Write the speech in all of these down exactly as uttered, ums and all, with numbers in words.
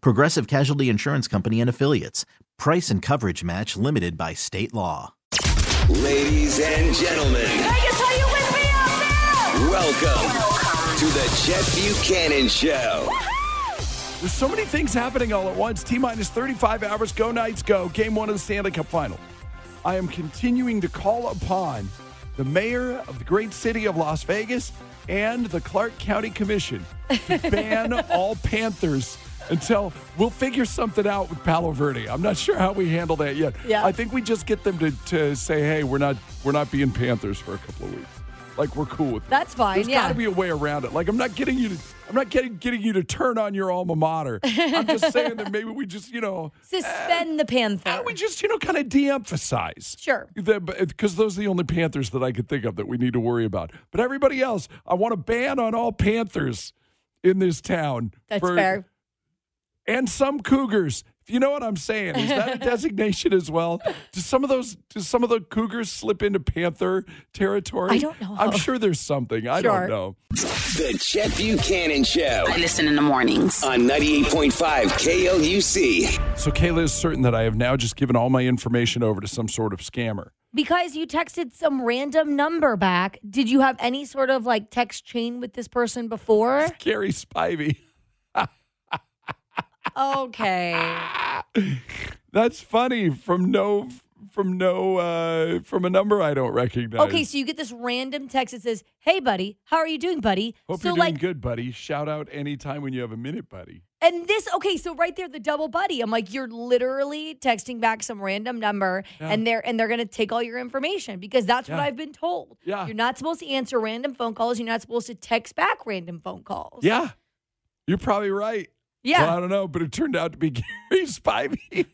Progressive Casualty Insurance Company and Affiliates. Price and coverage match limited by state law. Ladies and gentlemen. Vegas, are you with me out there? Welcome, welcome to the Chet Buchanan Show. Woo-hoo! There's so many things happening all at once. T-minus thirty-five hours. Go Knights, go. Game one of the Stanley Cup Final. I am continuing to call upon the mayor of the great city of Las Vegas, and the Clark County Commission to ban all Panthers until we'll figure something out with Palo Verde. I'm not sure how we handle that yet. Yeah. I think we just get them to, to say, hey, we're not we're not being Panthers for a couple of weeks. Like, we're cool with that. That's fine. There's yeah. got to be a way around it. Like, I'm not getting you to I'm not getting getting you to turn on your alma mater. I'm just saying that maybe we just, you know, suspend uh, the Panther. Uh, we just, you know, kind of de-emphasize. Sure. Because those are the only Panthers that I could think of that we need to worry about. But everybody else, I want to ban on all Panthers in this town. That's for, fair. And some Cougars. If you know what I'm saying, is that a designation as well? Do some of those, do some of the Cougars slip into Panther territory? I don't know. I'm sure there's something. I sure. don't know. The Chet Buchanan Show. I listen in the mornings on ninety-eight point five K L U C. So Kayla is certain that I have now just given all my information over to some sort of scammer. Because you texted some random number back. Did you have any sort of like text chain with this person before? It's Gary Spivey. Okay. That's funny. From no, from no, uh, from a number I don't recognize. Okay, so you get this random text that says, "Hey, buddy, how are you doing, buddy?" Hope so you're like, doing good, buddy. Shout out anytime when you have a minute, buddy. And this, okay, so right there, the double buddy. I'm like, you're literally texting back some random number, yeah. and they're and they're gonna take all your information because that's yeah. what I've been told. Yeah, you're not supposed to answer random phone calls. You're not supposed to text back random phone calls. Yeah, you're probably right. Yeah. Well, I don't know, but it turned out to be Gary Spivey.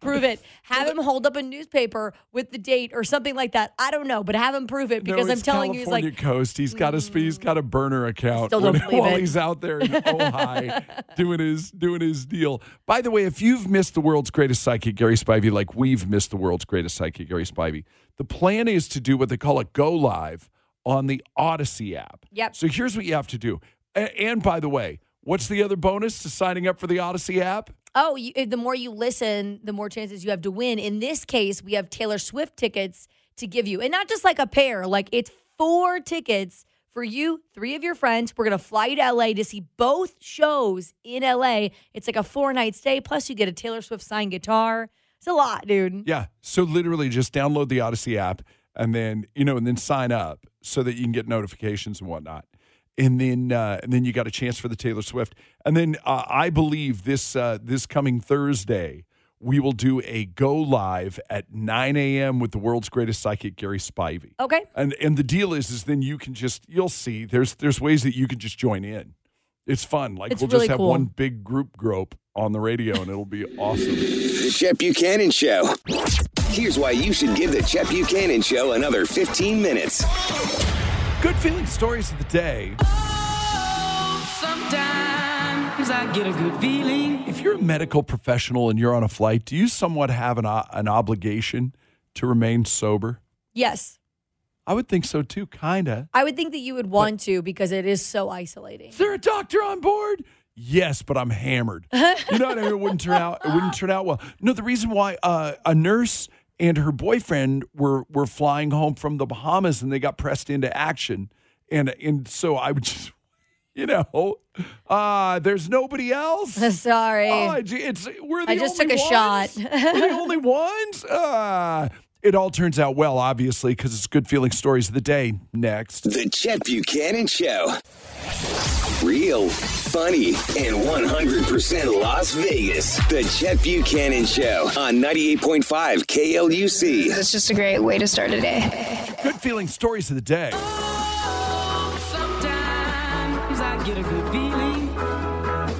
Prove it. Have him hold up a newspaper with the date or something like that. I don't know, but have him prove it because no, I'm telling California you, he's like California coast. He's got a he's got a burner account still don't when, believe while it. He's out there in Ohio doing his doing his deal. By the way, if you've missed the world's greatest psychic, Gary Spivey, like we've missed the world's greatest psychic, Gary Spivey, the plan is to do what they call a go live on the Odyssey app. Yep. So here's what you have to do. And, and by the way. What's the other bonus to signing up for the Odyssey app? Oh, you, the more you listen, the more chances you have to win. In this case, we have Taylor Swift tickets to give you. And not just like a pair. Like, it's four tickets for you, three of your friends. We're going to fly you to L A to see both shows in L A. It's like a four-night stay. Plus, you get a Taylor Swift signed guitar. It's a lot, dude. Yeah. So, literally, just download the Odyssey app and then, you know, and then sign up so that you can get notifications and whatnot. And then, uh, and then you got a chance for the Taylor Swift. And then uh, I believe this uh, this coming Thursday we will do a go live at nine a.m. with the world's greatest psychic, Gary Spivey. Okay. And and the deal is, is then you can just you'll see there's there's ways that you can just join in. It's fun. Like it's we'll really just have cool. one big group grope on the radio, and it'll be awesome. The Chet Buchanan Show. Here's why you should give the Chet Buchanan Show another fifteen minutes. Good feeling stories of the day. Oh, sometimes I get a good feeling. If you're a medical professional and you're on a flight, do you somewhat have an uh, an obligation to remain sober? Yes. I would think so too, kind of. I would think that you would want but, to because it is so isolating. Is there a doctor on board? Yes, but I'm hammered. You know what I mean? It wouldn't turn out, it wouldn't turn out well. No, the reason why uh, a nurse and her boyfriend were were flying home from the Bahamas, and they got pressed into action. And and so I would just, you know, uh, there's nobody else. Sorry. Oh, it's, we're the I just only took a ones. shot. We're the only ones. Uh, it all turns out well, obviously, because it's Good Feeling Stories of the Day next. The Chet Buchanan Show. Real, funny, and one hundred percent Las Vegas. The Chet Buchanan Show on ninety-eight point five K L U C. It's just a great way to start a day. Good Feeling Stories of the Day. Oh, sometimes I get a good feeling.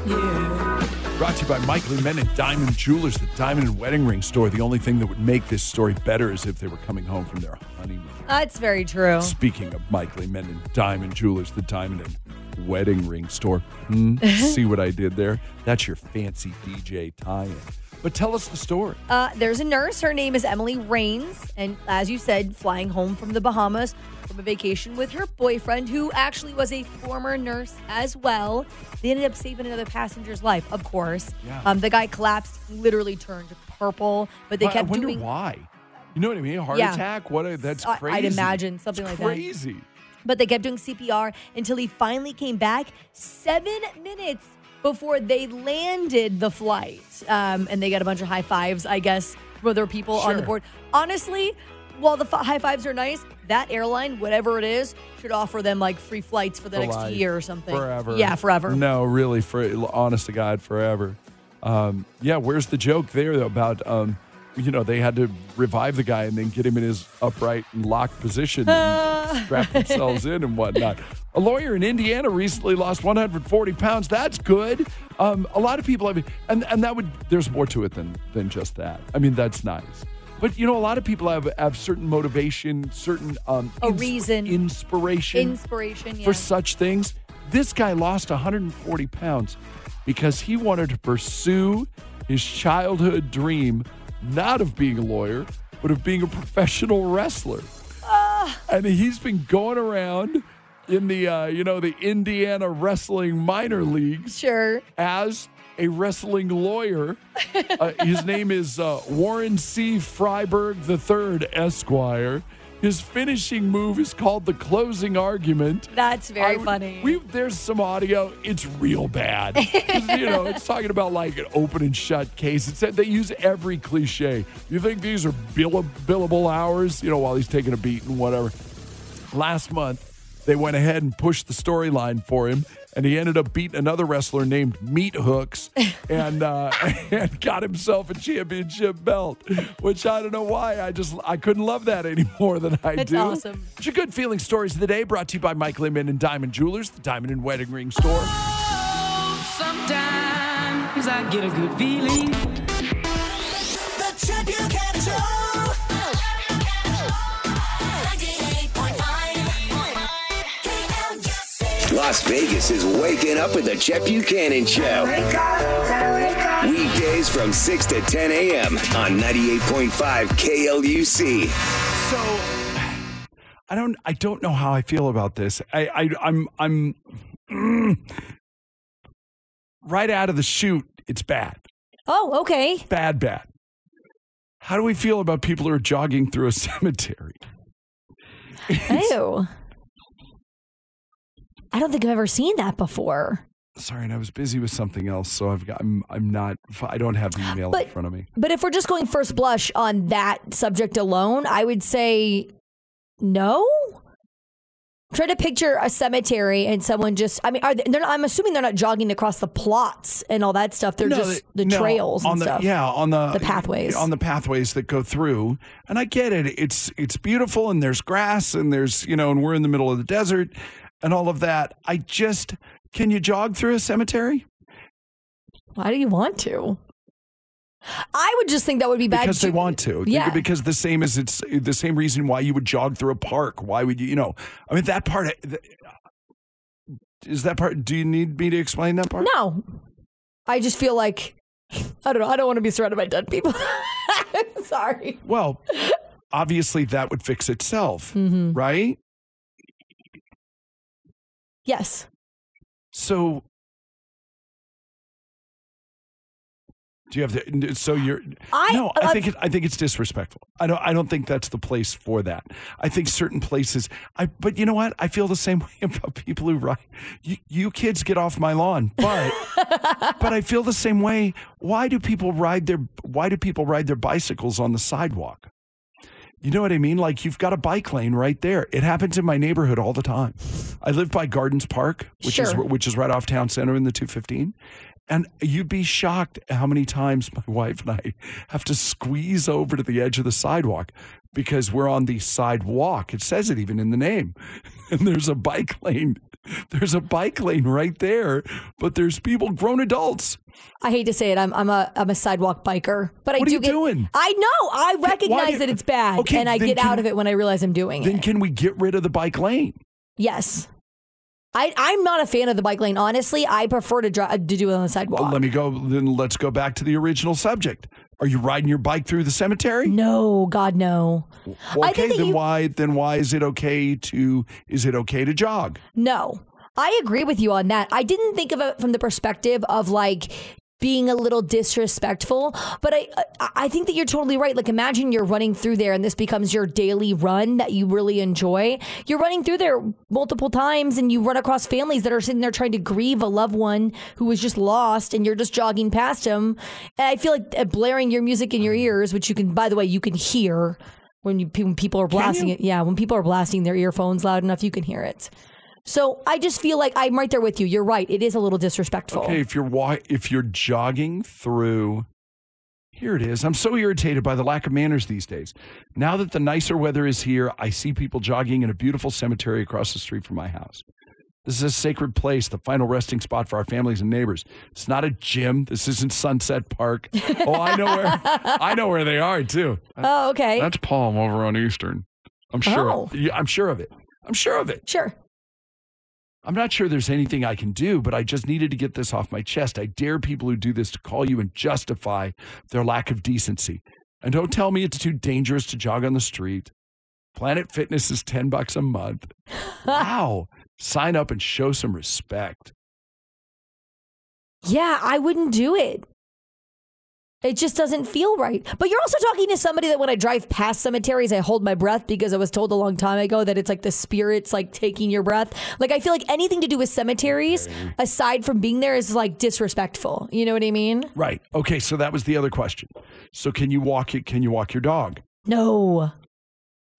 Yeah. Brought to you by Mike Lee Men and Diamond Jewelers, the diamond and wedding ring store. The only thing that would make this story better is if they were coming home from their honeymoon. That's very true. Speaking of Mike Lee Men and Diamond Jewelers, the diamond and wedding ring store. Hmm? See what I did there? That's your fancy D J tie-in. But tell us the story. Uh, there's a nurse. Her name is Emily Rains. And as you said, flying home from the Bahamas from a vacation with her boyfriend, who actually was a former nurse as well. They ended up saving another passenger's life, of course. Yeah. Um, the guy collapsed, literally turned purple. But they I, kept doing... I wonder doing... why. You know what I mean? A heart yeah. attack? What? A, that's uh, crazy. I'd imagine. Something it's like crazy. that. crazy. But they kept doing C P R until he finally came back seven minutes before they landed the flight. Um, and they got a bunch of high fives, I guess, from other people sure. on the board. Honestly, while the f- high fives are nice, that airline, whatever it is, should offer them like free flights for the for next life. year or something. Forever. Yeah, forever. No, really, for honest to God, forever. Um, yeah, where's the joke there about... Um, You know, they had to revive the guy and then get him in his upright and locked position and strap themselves in and whatnot. A lawyer in Indiana recently lost one hundred forty pounds. That's good. Um, a lot of people, I mean, and, and that would, there's more to it than than just that. I mean, that's nice. But, you know, a lot of people have, have certain motivation, certain um, a ins- reason, inspiration, inspiration yeah. for such things. This guy lost one hundred forty pounds because he wanted to pursue his childhood dream. Not of being a lawyer, but of being a professional wrestler. Uh, and he's been going around in the, uh, you know, the Indiana wrestling minor leagues. Sure. As a wrestling lawyer. uh, his name is uh, Warren C. Freiberg the third, Esquire. His finishing move is called the closing argument. That's very would, funny. We, there's some audio. It's real bad. You know, it's talking about like an open and shut case. It said they use every cliche. You think these are bill- billable hours, you know, while he's taking a beat and whatever. Last month, they went ahead and pushed the storyline for him. And he ended up beating another wrestler named Meat Hooks and uh, and got himself a championship belt, which I don't know why. I just I couldn't love that any more than I That's do. That's awesome. It's your Good Feeling Stories of the Day, brought to you by Mike Lehman and Diamond Jewelers, the diamond and wedding ring store. Oh, sometimes I get a good feeling. The Chet Buchanan Show. Las Vegas is waking up with the Chet Buchanan Show. Wake up, wake up. Weekdays from six to ten a.m. on ninety-eight point five K L U C. So, I don't, I don't know how I feel about this. I, I, I'm, I'm, mm, right out of the chute, it's bad. Oh, okay. Bad, bad. How do we feel about people who are jogging through a cemetery? Ew. I don't think I've ever seen that before. Sorry, and I was busy with something else, so I've got, I'm I'm not I don't have the email but, in front of me. But if we're just going first blush on that subject alone, I would say no. Try to picture a cemetery and someone just I mean, are they, they're not, I'm assuming they're not jogging across the plots and all that stuff. They're no, just the no, trails on and the, stuff. Yeah, on the, the pathways on the pathways that go through. And I get it. It's it's beautiful, and there's grass, and there's you know, and we're in the middle of the desert. And all of that. I just, can you jog through a cemetery? Why do you want to? I would just think that would be bad. Because they want to. Yeah. Because the same as it's the same reason why you would jog through a park. Why would you, you know, I mean, that part, is that part, do you need me to explain that part? No. I just feel like, I don't know. I don't want to be surrounded by dead people. Sorry. Well, obviously that would fix itself, mm-hmm. right? Yes. So Do you have to? So you're. I, no, I think it, I think it's disrespectful. I don't. I don't think that's the place for that. I think certain places. I. But you know what? I feel the same way about people who ride. You, you kids get off my lawn. But but I feel the same way. Why do people ride their? Why do people ride their bicycles on the sidewalk? You know what I mean? Like, you've got a bike lane right there. It happens in my neighborhood all the time. I live by Gardens Park, which sure. is which is right off town center in the two fifteen. And you'd be shocked how many times my wife and I have to squeeze over to the edge of the sidewalk because we're on the sidewalk. It says it even in the name. And there's a bike lane. There's a bike lane right there, but there's people, grown adults. I hate to say it. I'm I'm a I'm a sidewalk biker, but I what do are you get, doing? I know. I recognize do, that it's bad, okay, and I get can, out of it when I realize I'm doing then it. Then can we get rid of the bike lane? Yes. I, I'm not a fan of the bike lane. Honestly, I prefer to, drive, to do it on the sidewalk. Well, let me go. Then let's go back to the original subject. Are you riding your bike through the cemetery? No, God, no. Well, okay, then you, why? Then why is it okay to? Is it okay to jog? No, I agree with you on that. I didn't think of it from the perspective of like being a little disrespectful, but I I think that you're totally right. Like, imagine you're running through there and this becomes your daily run that you really enjoy. You're running through there multiple times and you run across families that are sitting there trying to grieve a loved one who was just lost, and you're just jogging past them. And I feel like blaring your music in your ears, which you can, by the way, you can hear when, you, when people are blasting it. Yeah, when people are blasting their earphones loud enough, you can hear it. So I just feel like I'm right there with you. You're right. It is a little disrespectful. Okay, if you're if you're jogging through, here it is. I'm so irritated by the lack of manners these days. Now that the nicer weather is here, I see people jogging in a beautiful cemetery across the street from my house. This is a sacred place, the final resting spot for our families and neighbors. It's not a gym. This isn't Sunset Park. Oh, I know where I know where they are too. Oh, okay. That's Palm over on Eastern. I'm sure. Oh. I'm sure of it. I'm sure of it. Sure. I'm not sure there's anything I can do, but I just needed to get this off my chest. I dare people who do this to call you and justify their lack of decency. And don't tell me it's too dangerous to jog on the street. Planet Fitness is ten bucks a month. Wow. Sign up and show some respect. Yeah, I wouldn't do it. It just doesn't feel right. But you're also talking to somebody that when I drive past cemeteries, I hold my breath because I was told a long time ago that it's like the spirit's like taking your breath. Like, I feel like anything to do with cemeteries, okay, aside from being there, is like disrespectful. You know what I mean? Right. Okay. So that was the other question. So can you walk it? Can you walk your dog? No,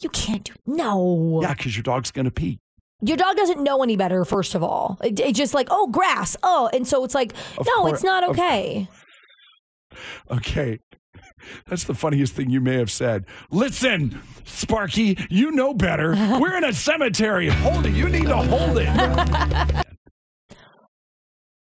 you can't do. No. Yeah, because your dog's going to pee. Your dog doesn't know any better. First of all, it's it just like, oh, grass. Oh. And so it's like, of no, course, it's not okay. Of, Okay, that's the funniest thing you may have said. Listen, Sparky, you know better. We're in a cemetery. Hold it. You need to hold it.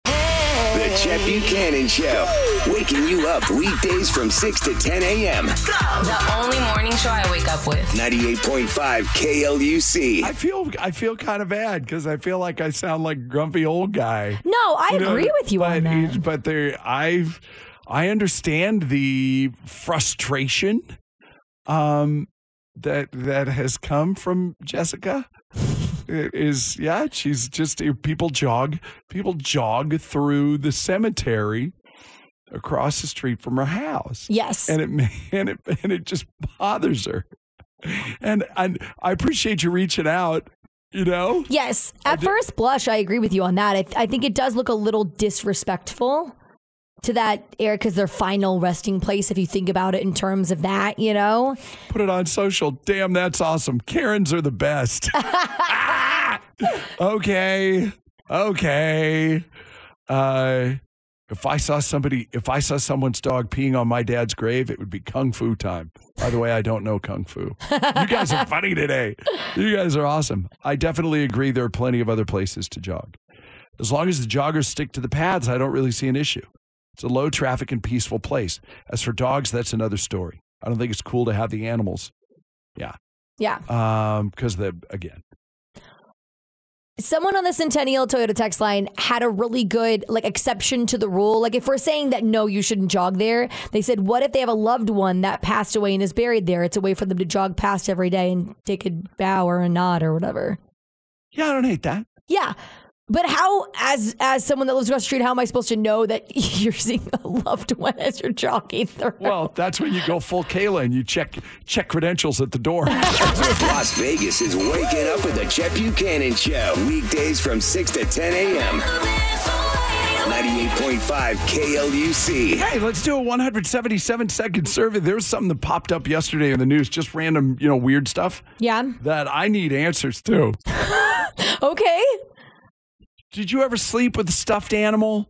Hey. The Chet Buchanan Show. Waking you up weekdays from six to ten a.m. The only morning show I wake up with. ninety-eight point five K L U C. I feel I feel kind of bad because I feel like I sound like a grumpy old guy. No, I you agree know, with you but, on that. But there, I've... I understand the frustration um, that that has come from Jessica. It is, yeah, she's just people jog, people jog through the cemetery across the street from her house. Yes, and it and it and it just bothers her. And and I appreciate you reaching out. You know, yes. At did, first blush, I agree with you on that. I, I think it does look a little disrespectful to that area because their final resting place, if you think about it in terms of that, you know? Put it on social. Damn, that's awesome. Karens are the best. ah! Okay. Okay. Uh, if I saw somebody, if I saw someone's dog peeing on my dad's grave, it would be kung fu time. By the way, I don't know kung fu. You guys are funny today. You guys are awesome. I definitely agree there are plenty of other places to jog. As long as the joggers stick to the paths, I don't really see an issue. It's a low traffic and peaceful place. As for dogs, that's another story. I don't think it's cool to have the animals. Yeah. Yeah. Um, because the again. Someone on the Centennial Toyota text line had a really good like exception to the rule. Like, if we're saying that, no, you shouldn't jog there. They said, what if they have a loved one that passed away and is buried there? It's a way for them to jog past every day and take a bow or a nod or whatever. Yeah, I don't hate that. Yeah. But how, as as someone that lives across the street, how am I supposed to know that you're seeing a loved one as you're jogging through? Well, that's when you go full Kayla and you check check credentials at the door. Las Vegas is waking up with the Chet Buchanan Show. Weekdays from six to ten a.m. ninety-eight point five K L U C. Hey, let's do a one hundred seventy-seven second survey. There's something that popped up yesterday in the news, just random, you know, weird stuff. Yeah. That I need answers to. Okay. Did you ever sleep with a stuffed animal?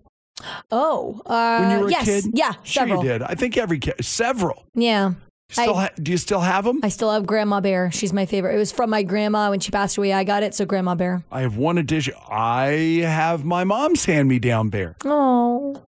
Oh, uh, when you were yes. a kid? Yeah, several. Sure you did. I think every kid, several. Yeah. Still I, ha- do you still have them? I still have Grandma Bear. She's my favorite. It was from my grandma. When she passed away, I got it, so Grandma Bear. I have one addition. I have my mom's hand-me-down bear. Oh.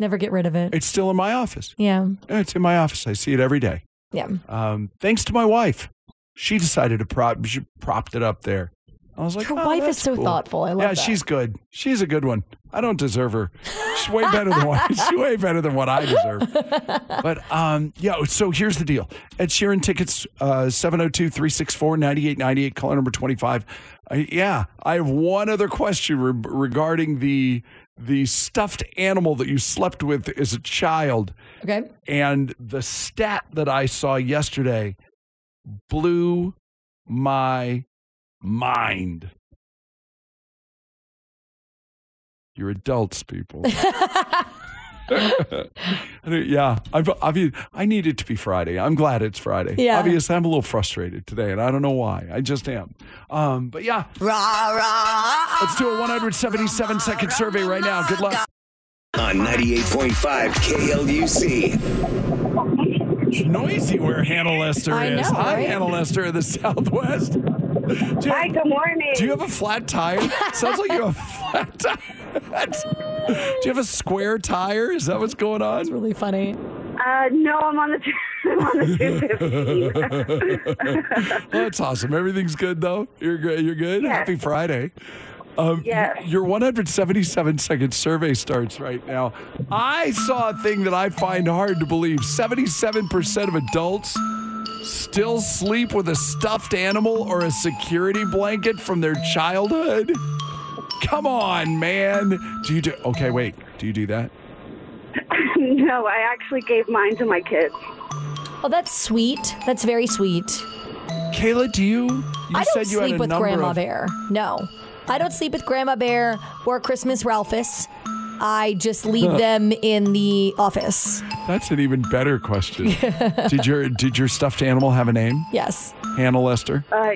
Never get rid of it. It's still in my office. Yeah. It's in my office. I see it every day. Yeah. Um, thanks to my wife. She decided to prop, she propped it up there. I was like, her oh, wife is so cool. thoughtful. I love yeah, that. Yeah, she's good. She's a good one. I don't deserve her. She's way better than what she's way better than what I deserve. But um, yeah, so here's the deal. Ed Sheeran tickets, uh, seven oh two, three six four, nine eight nine eight, caller number twenty-five. Uh, yeah, I have one other question re- regarding the the stuffed animal that you slept with as a child. Okay. And the stat that I saw yesterday blew my mind. You're adults, people. yeah, I've, I've, I need it to be Friday. I'm glad it's Friday. Yeah. Obviously, I'm a little frustrated today, and I don't know why. I just am. Um, but yeah. Rah, rah, let's do a one hundred seventy-seven second survey right now. Good luck. On ninety-eight point five K L U C. It's noisy where Hannah Lester I is. Know, Hi, right? Hannah Lester in the Southwest. You, Hi, good morning. Do you have a flat tire? Sounds like you have a flat tire. That's, do you have a square tire? Is that what's going on? It's really funny. Uh, no, I'm on the I'm on the two fifteen. Well, that's awesome. Everything's good though. You're good. You're good. Yes. Happy Friday. Um, yes. Your one hundred seventy-seven second survey starts right now. I saw a thing that I find hard to believe. seventy-seven percent of adults still sleep with a stuffed animal or a security blanket from their childhood? Come on, man. Do you do... Okay, wait. Do you do that? No, I actually gave mine to my kids. Oh, that's sweet. That's very sweet. Kayla, do you... you I don't said you sleep had a with Grandma of... Bear. No. I don't sleep with Grandma Bear or Christmas Ralphus. I just leave huh. them in the office. That's an even better question. did your did your stuffed animal have a name? Yes. Hannah Lester? Uh,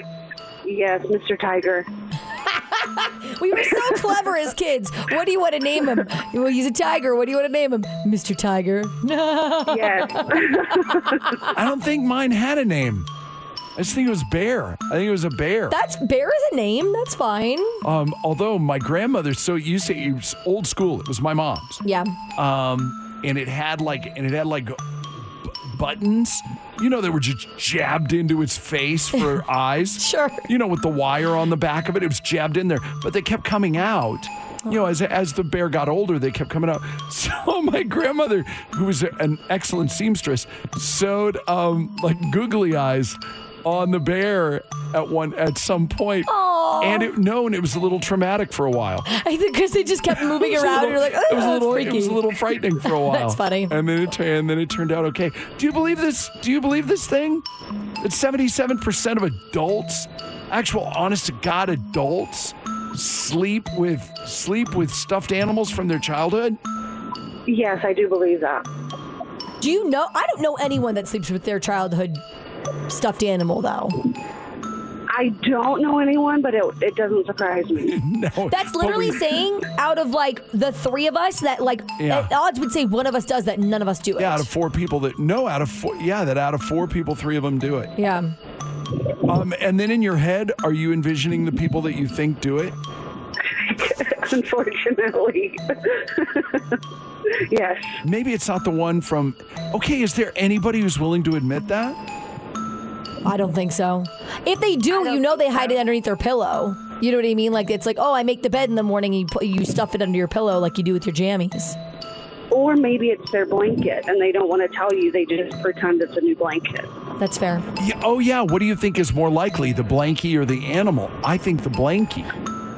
yes, Mister Tiger. We were so clever as kids. What do you want to name him? Well, he's a tiger. What do you want to name him? Mister Tiger. Yes. I don't think mine had a name. I just think it was Bear. I think it was a bear. That's Bear is a name. That's fine. Um, although my grandmother, so it used to it was old school. It was my mom's. Yeah. Um, and it had like, and it had like b- buttons. You know, that were just jabbed into its face for eyes. Sure. You know, with the wire on the back of it, it was jabbed in there, but they kept coming out. You know, as as the bear got older, they kept coming out. So my grandmother, who was an excellent seamstress, sewed um like googly eyes on the bear at one at some point. Aww. And it no, and it was a little traumatic for a while. I think because they just kept moving around. Little, and you're like, oh, it was a little, freaky. It was a little frightening for a while. That's funny. And then it and then it turned out okay. Do you believe this? Do you believe this thing? That seventy-seven percent of adults, actual honest to God adults, sleep with sleep with stuffed animals from their childhood? Yes, I do believe that. Do you know? I don't know anyone that sleeps with their childhood stuffed animal, though. I don't know anyone, but it, it doesn't surprise me. No, that's literally we, saying out of like the three of us that like yeah. at odds would say one of us does that, none of us do it. Yeah, out of four people that no, out of four, yeah, that out of four people, three of them do it. Yeah. Um, and then in your head, are you envisioning the people that you think do it? Unfortunately. Yes. Maybe it's not the one from... Okay, is there anybody who's willing to admit that? I don't think so. If they do, you know they hide it underneath their pillow. You know what I mean? Like, it's like, oh, I make the bed in the morning and you, you stuff it under your pillow like you do with your jammies. Or maybe it's their blanket and they don't want to tell you. They just pretend it's a new blanket. That's fair. Yeah, oh, yeah. What do you think is more likely, the blankie or the animal? I think the blankie.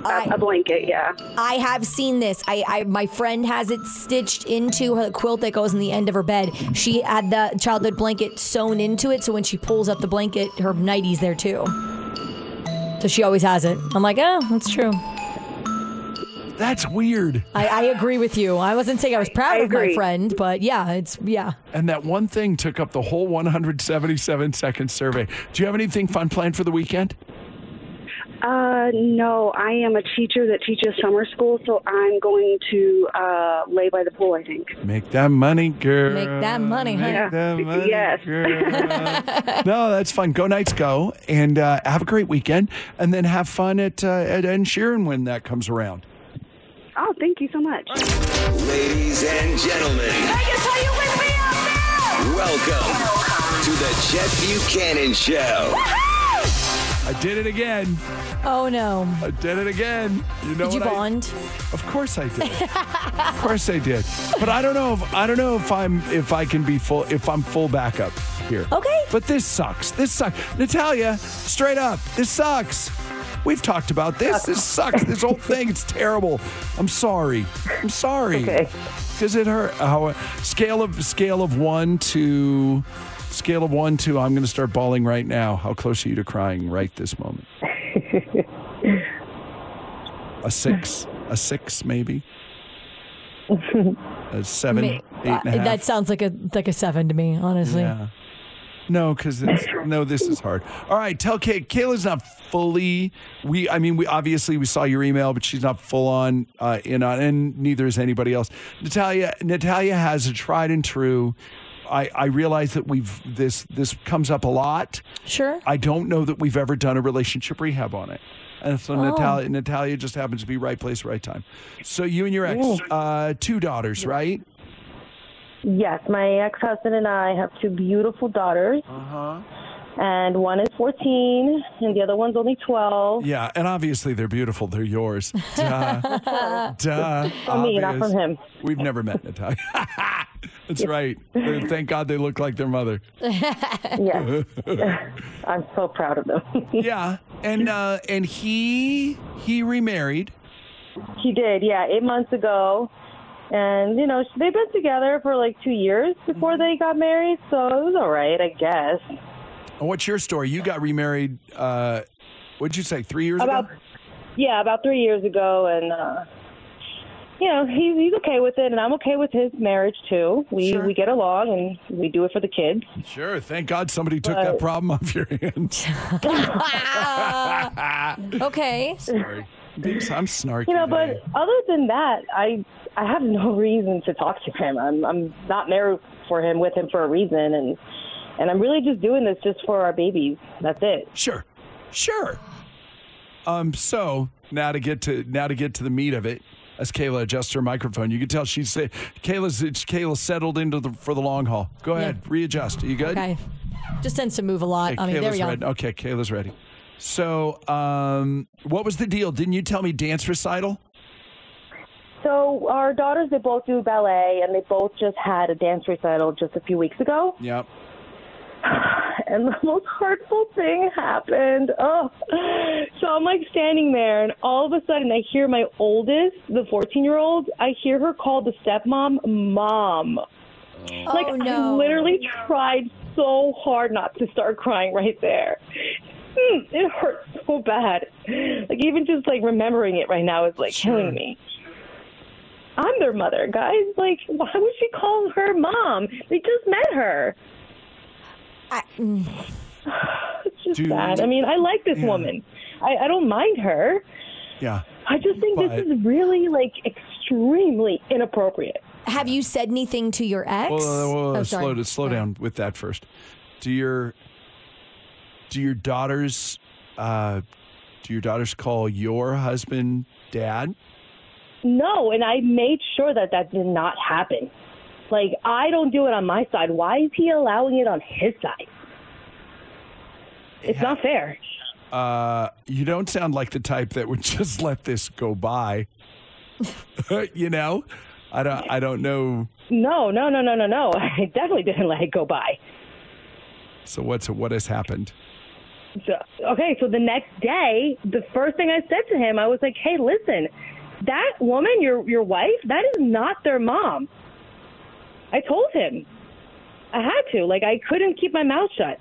I, a blanket, yeah. I have seen this. I, I my friend has it stitched into her quilt that goes in the end of her bed. She had the childhood blanket sewn into it, so when she pulls up the blanket, her nighties there too. So she always has it. I'm like, oh, that's true. That's weird. I, I agree with you. I wasn't saying I was proud I of my friend, but yeah, it's, yeah. And that one thing took up the whole one hundred seventy-seven second survey. Do you have anything fun planned for the weekend? Uh, no, I am a teacher that teaches summer school, so I'm going to uh, lay by the pool, I think. Make that money, girl. Make that money, honey. Make that money, yes. Girl. No, that's fun. Go Knights, go, and uh, have a great weekend, and then have fun at, uh, at Ed Sheeran when that comes around. Oh, thank you so much. Ladies and gentlemen. Vegas, are you with me out there? Welcome to the Chet Buchanan Show. Woo-hoo! I did it again. Oh, no. I did it again. You know did you what bond? I, of course I did. Of course I did. But I don't know if I don't know if I'm if I can be full if I'm full backup here. Okay. But this sucks. This sucks. Natalia, straight up, this sucks. We've talked about this. This sucks. This whole thing, it's terrible. I'm sorry. I'm sorry. Okay. Does it hurt? How scale of scale of one to Scale of one to, I'm going to start bawling right now. How close are you to crying right this moment? A six. A six, maybe. A seven, May, eight and a half. That sounds like a like a seven to me, honestly. Yeah. No, because no, this is hard. All right, tell Kay, Kayla's not fully. We, I mean, we obviously we saw your email, but she's not full on uh, in on, and neither is anybody else. Natalia, Natalia has a tried and true. I, I realize that we've this this comes up a lot. Sure. I don't know that we've ever done a relationship rehab on it. And so oh. Natalia, Natalia just happens to be right place, right time. So you and your ex, uh, two daughters, right? Yes. My ex-husband and I have two beautiful daughters. Uh-huh. And one is fourteen, and the other one's only twelve. Yeah, and obviously they're beautiful. They're yours. Duh. Duh. From me, not from him. We've never met Natalia. That's right. Thank God they look like their mother. Yeah. I'm so proud of them. Yeah, and uh, and he he remarried. He did, yeah, eight months ago. And, you know, they've been together for like two years before they got married, so it was all right, I guess. What's your story? You got remarried, uh, what'd you say, three years about, ago? Yeah, about three years ago. And, uh, you know, he, he's okay with it, and I'm okay with his marriage, too. We sure. we get along, and we do it for the kids. Sure. Thank God somebody but, took that problem off your hands. uh, okay. Sorry. I'm snarky. You know, today. But other than that, I I have no reason to talk to him. I'm I'm not married for him, with him for a reason, and... And I'm really just doing this just for our babies. That's it. Sure, sure. Um. So now to get to now to get to the meat of it, as Kayla adjusts her microphone, you can tell she's Kayla's Kayla settled into the for the long haul. Go ahead, yeah. Readjust. Are you good? Okay. Just tends to move a lot. Okay, I mean, Kayla's there we go. Okay, Kayla's ready. So, um, what was the deal? Didn't you tell me dance recital? So our daughters, they both do ballet, and they both just had a dance recital just a few weeks ago. Yep. And the most hurtful thing happened. Oh, so I'm like standing there, and all of a sudden I hear my oldest, the fourteen-year-old, I hear her call the stepmom, mom. Oh, like no. I literally tried so hard not to start crying right there. It hurts so bad. Like even just like remembering it right now is like sure. killing me. I'm their mother, guys. Like why would she call her mom? They just met her. I, it's just Dude. Bad. I mean, I like this yeah. woman. I, I don't mind her. Yeah. I just think but, this is really, like, extremely inappropriate. Have you said anything to your ex? Well, well, well oh, slow, to, slow down with that first. Do your do your daughters uh, do your daughters call your husband dad? No, and I made sure that that did not happen. Like, I don't do it on my side. Why is he allowing it on his side? It's yeah. not fair. Uh, you don't sound like the type that would just let this go by. You know? I don't I don't know. No, no, no, no, no, no. I definitely didn't let it go by. So what's what has happened? So, okay, so the next day, the first thing I said to him, I was like, hey, listen, that woman, your your wife, that is not their mom. I told him. I had to. Like, I couldn't keep my mouth shut.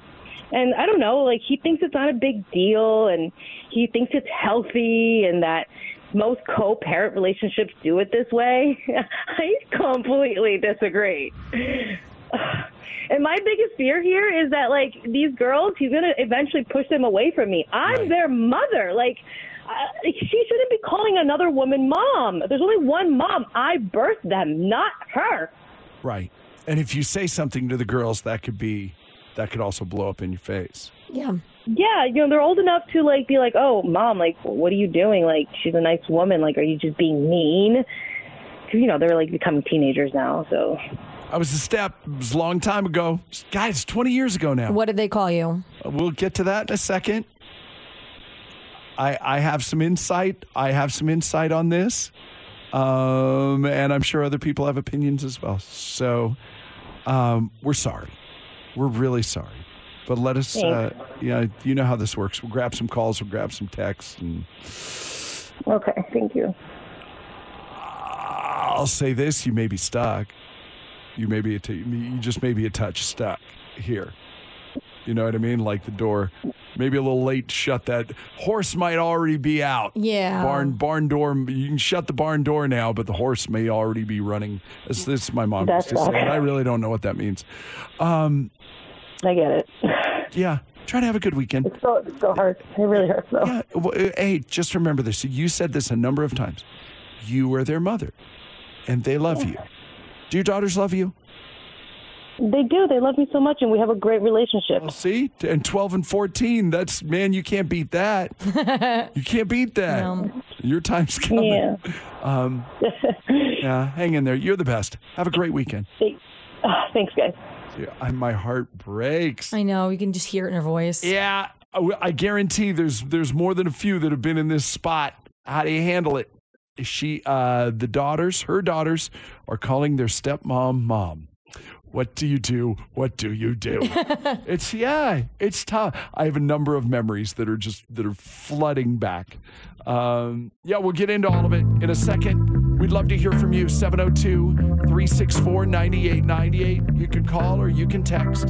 And I don't know, like, he thinks it's not a big deal, and he thinks it's healthy, and that most co-parent relationships do it this way. I completely disagree. And my biggest fear here is that, like, these girls, he's going to eventually push them away from me. I'm right. their mother. Like, uh, she shouldn't be calling another woman mom. There's only one mom. I birthed them, not her. Right. And if you say something to the girls, that could be, that could also blow up in your face. Yeah. Yeah. You know, they're old enough to, like, be like, oh, mom, like, what are you doing? Like, she's a nice woman. Like, are you just being mean? Because, you know, they're, like, becoming teenagers now, so... I was a step. It was a long time ago. Guys, twenty years ago now. What did they call you? We'll get to that in a second. I I have some insight. I have some insight on this. Um, and I'm sure other people have opinions as well. So um, we're sorry. We're really sorry. But let us, uh, yeah, you know how this works. We'll grab some calls. We'll grab some texts. And... Okay, thank you. I'll say this. You may be stuck. You may be a t- you just may be a touch stuck here. You know what I mean? Like the door, maybe a little late to shut that. Horse might already be out. Yeah. Barn barn door. You can shut the barn door now, but the horse may already be running. This, this is my mom used to say. I really don't know what that means. Um, I get it. Yeah. Try to have a good weekend. It's so, it's so hard. It really hurts, though. Yeah. Well, hey, just remember this. You said this a number of times. You were their mother, and they love yeah. you. Do your daughters love you? They do. They love me so much, and we have a great relationship. Well, see? And twelve and fourteen, that's, man, you can't beat that. You can't beat that. No. Your time's coming. Yeah. Um, yeah. Hang in there. You're the best. Have a great weekend. Thanks, oh, thanks guys. Yeah, I, my heart breaks. I know. You can just hear it in her voice. Yeah. I, I guarantee there's there's more than a few that have been in this spot. How do you handle it? She, uh, the daughters, her daughters are calling their stepmom mom. What do you do? What do you do? It's, yeah, it's tough. I have a number of memories that are just, that are flooding back. Um, yeah, we'll get into all of it in a second. We'd love to hear from you. seven oh two, three six four, nine eight nine eight. You can call or you can text.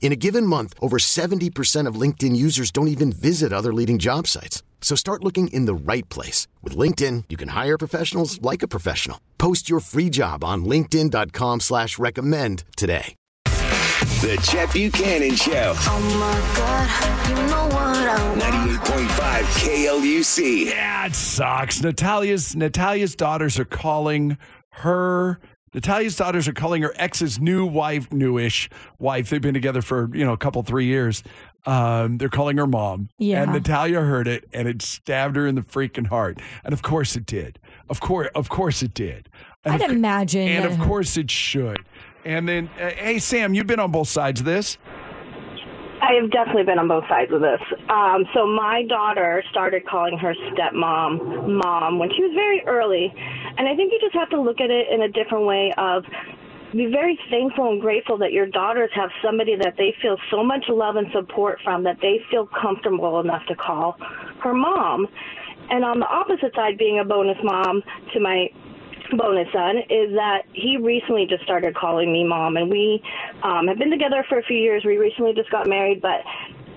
In a given month, over seventy percent of LinkedIn users don't even visit other leading job sites. So start looking in the right place. With LinkedIn, you can hire professionals like a professional. Post your free job on linkedin dot com slash recommend today. The Chet Buchanan Show. Oh, my God. You know what I want. ninety-eight point five K L U C. Yeah, it sucks. Natalia's, Natalia's daughters are calling her... Natalia's daughters are calling her ex's new wife, newish wife. They've been together for, you know, a couple, three years. Um, they're calling her mom. Yeah. And Natalia heard it, and it stabbed her in the freaking heart. And of course it did. Of course, of course it did. And I'd of, imagine. And of course it should. And then, uh, hey, Sam, you've been on both sides of this. I have definitely been on both sides of this. Um, so my daughter started calling her stepmom mom when she was very early. And I think you just have to look at it in a different way of be very thankful and grateful that your daughters have somebody that they feel so much love and support from that they feel comfortable enough to call her mom. And on the opposite side, being a bonus mom to my bonus son, is that he recently just started calling me mom, and we um, have been together for a few years. We recently just got married, but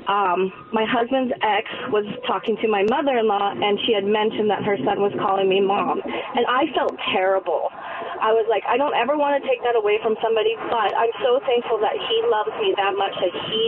um, my husband's ex was talking to my mother-in-law, and she had mentioned that her son was calling me mom, and I felt terrible. I was like, I don't ever want to take that away from somebody, but I'm so thankful that he loves me that much that he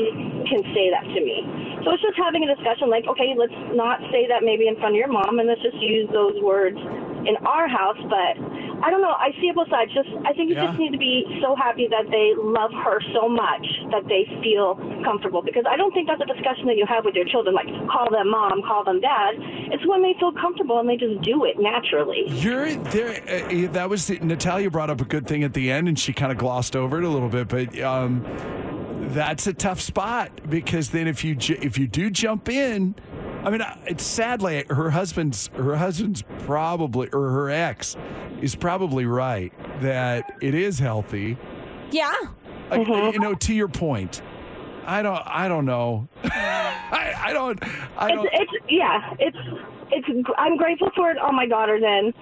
can say that to me. So it's just having a discussion like, okay, let's not say that maybe in front of your mom, and let's just use those words in our house. But I don't know. I see it both sides. Just I think you yeah. just need to be so happy that they love her so much that they feel comfortable, because I don't think that's a discussion that you have with your children, like call them mom, call them dad. It's when they feel comfortable and they just do it naturally. You're there. Uh, that was the, Natalia brought up a good thing at the end, and she kind of glossed over it a little bit, but. Um, That's a tough spot, because then if you ju- if you do jump in, I mean, it's sadly her husband's her husband's probably, or her ex is probably right that it is healthy. Yeah, I, mm-hmm. you know, to your point, I don't I don't know, I, I don't I don't. It's, it's, yeah, it's it's. I'm grateful for it on my daughter's end.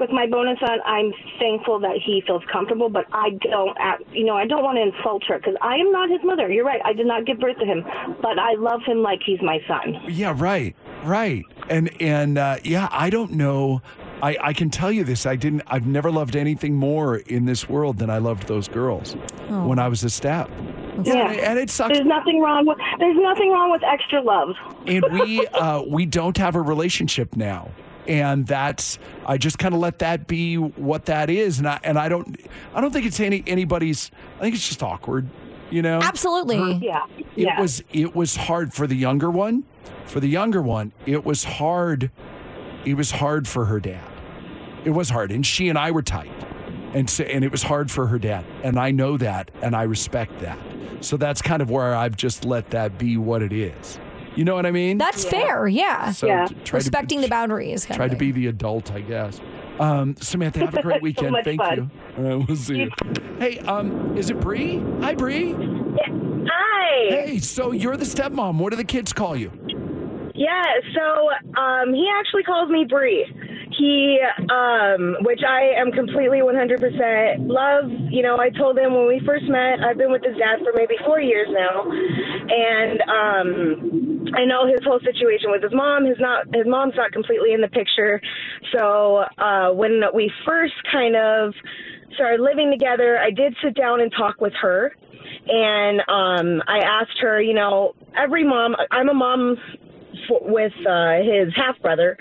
With my bonus son, I'm thankful that he feels comfortable, but I don't, you know, I don't want to insult her, because I am not his mother. You're right. I did not give birth to him, but I love him like he's my son. Yeah, right, right. And, and uh, yeah, I don't know. I, I can tell you this. I didn't, I've never loved anything more in this world than I loved those girls oh. when I was a step. Yeah, and it sucks. There's nothing wrong with, there's nothing wrong with extra love. And we, uh, we don't have a relationship now. And that's, I just kind of let that be what that is. And I, and I don't, I don't think it's any, anybody's, I think it's just awkward, you know? Absolutely. Her, yeah. It yeah. was, it was hard for the younger one, for the younger one. It was hard. It was hard for her dad. It was hard. And she and I were tight, and so, and it was hard for her dad. And I know that, and I respect that. So that's kind of where I've just let that be what it is. You know what I mean? That's yeah. fair, yeah. So yeah. Respecting to, the boundaries. Kind try of to be the adult, I guess. Um, Samantha, have a great weekend. so Thank fun. you. All right, we'll see you. Hey, um, is it Bree? Hi, Bree. Yeah. Hi. Hey, so you're the stepmom. What do the kids call you? Yeah, so um, he actually calls me Bree. He, um, which I am completely one hundred percent love. You know, I told him when we first met, I've been with his dad for maybe four years now, and um. I know his whole situation with his mom. His not his mom's not completely in the picture. So uh, when we first kind of started living together, I did sit down and talk with her, and um, I asked her, you know, every mom. I'm a mom f- with uh, his half brother.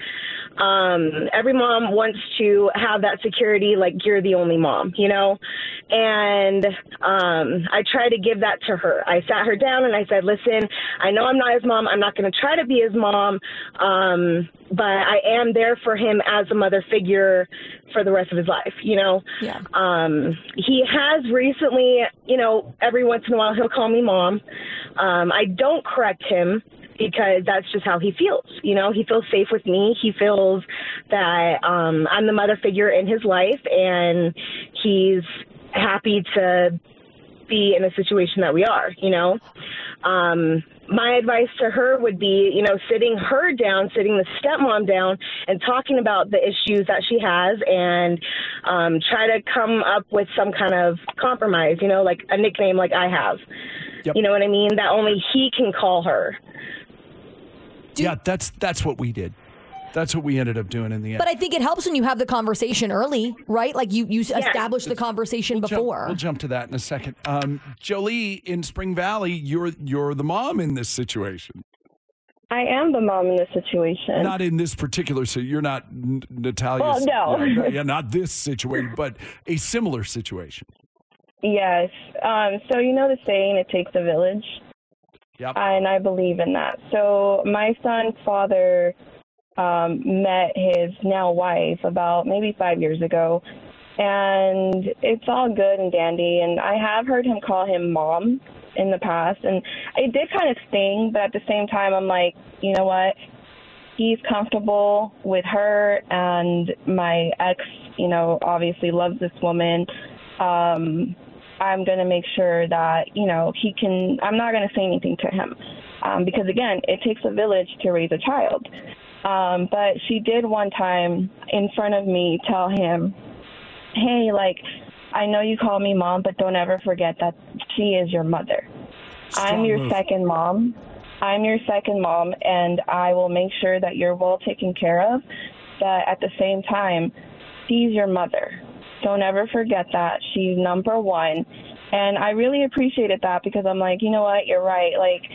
Um, every mom wants to have that security, like you're the only mom, you know? And um, I try to give that to her. I sat her down and I said, listen, I know I'm not his mom. I'm not going to try to be his mom, um, but I am there for him as a mother figure for the rest of his life, you know? Yeah. Um, he has recently, you know, every once in a while he'll call me mom. Um, I don't correct him, because that's just how he feels. You know, he feels safe with me. He feels that um, I'm the mother figure in his life, and he's happy to be in a situation that we are, you know. Um, my advice to her would be, you know, sitting her down, sitting the stepmom down, and talking about the issues that she has, and um, try to come up with some kind of compromise, you know, like a nickname like I have. Yep. You know what I mean? That only he can call her. Do, yeah, that's that's what we did. That's what we ended up doing in the end. But I think it helps when you have the conversation early, right? Like you, you yeah. establish the conversation we'll before. Jump, we'll jump to that in a second. Um, Jolie in Spring Valley, you're you're the mom in this situation. I am the mom in this situation. Not in this particular, so you're not N- Natalia. Well, no. Yeah, yeah, not this situation, but a similar situation. Yes. Um, so you know the saying, it takes a village. Yep. And I believe in that. So my son's father um, met his now wife about maybe five years ago, and it's all good and dandy. And I have heard him call him mom in the past. And it did kind of sting, but at the same time, I'm like, you know what? He's comfortable with her, and my ex, you know, obviously loves this woman. Um, I'm going to make sure that, you know, he can, I'm not going to say anything to him. Um, because, again, it takes a village to raise a child. Um, but she did one time in front of me tell him, hey, like, I know you call me mom, but don't ever forget that she is your mother. Strong I'm your move. second mom. I'm your second mom, and I will make sure that you're well taken care of. But at the same time, she's your mother. Don't ever forget that. She's number one. And I really appreciated that because I'm like, you know what? You're right. Like,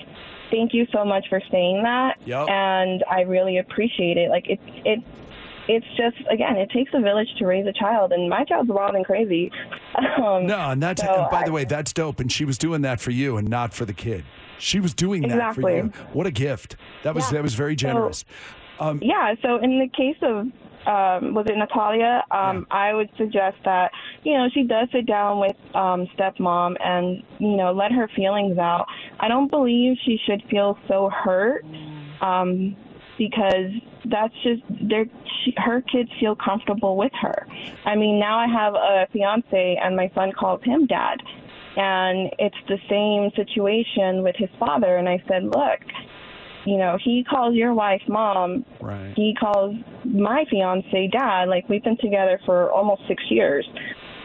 thank you so much for saying that. Yep. And I really appreciate it. Like, it, it, it's just, again, it takes a village to raise a child. And my child's wild and crazy. Um, no, and that's, so and by I, the way, that's dope. And she was doing that for you and not for the kid. She was doing that exactly. for you. What a gift. That was yeah. that was very generous. So, um, yeah, so in the case of, um, was it Natalia, um, yeah. I would suggest that, you know, she does sit down with um, stepmom and, you know, let her feelings out. I don't believe she should feel so hurt um, because that's just, she, her kids feel comfortable with her. I mean, now I have a fiance and my son calls him dad. And it's the same situation with his father. And I said, look, you know, he calls your wife mom. Right. He calls my fiance dad. Like, we've been together for almost six years.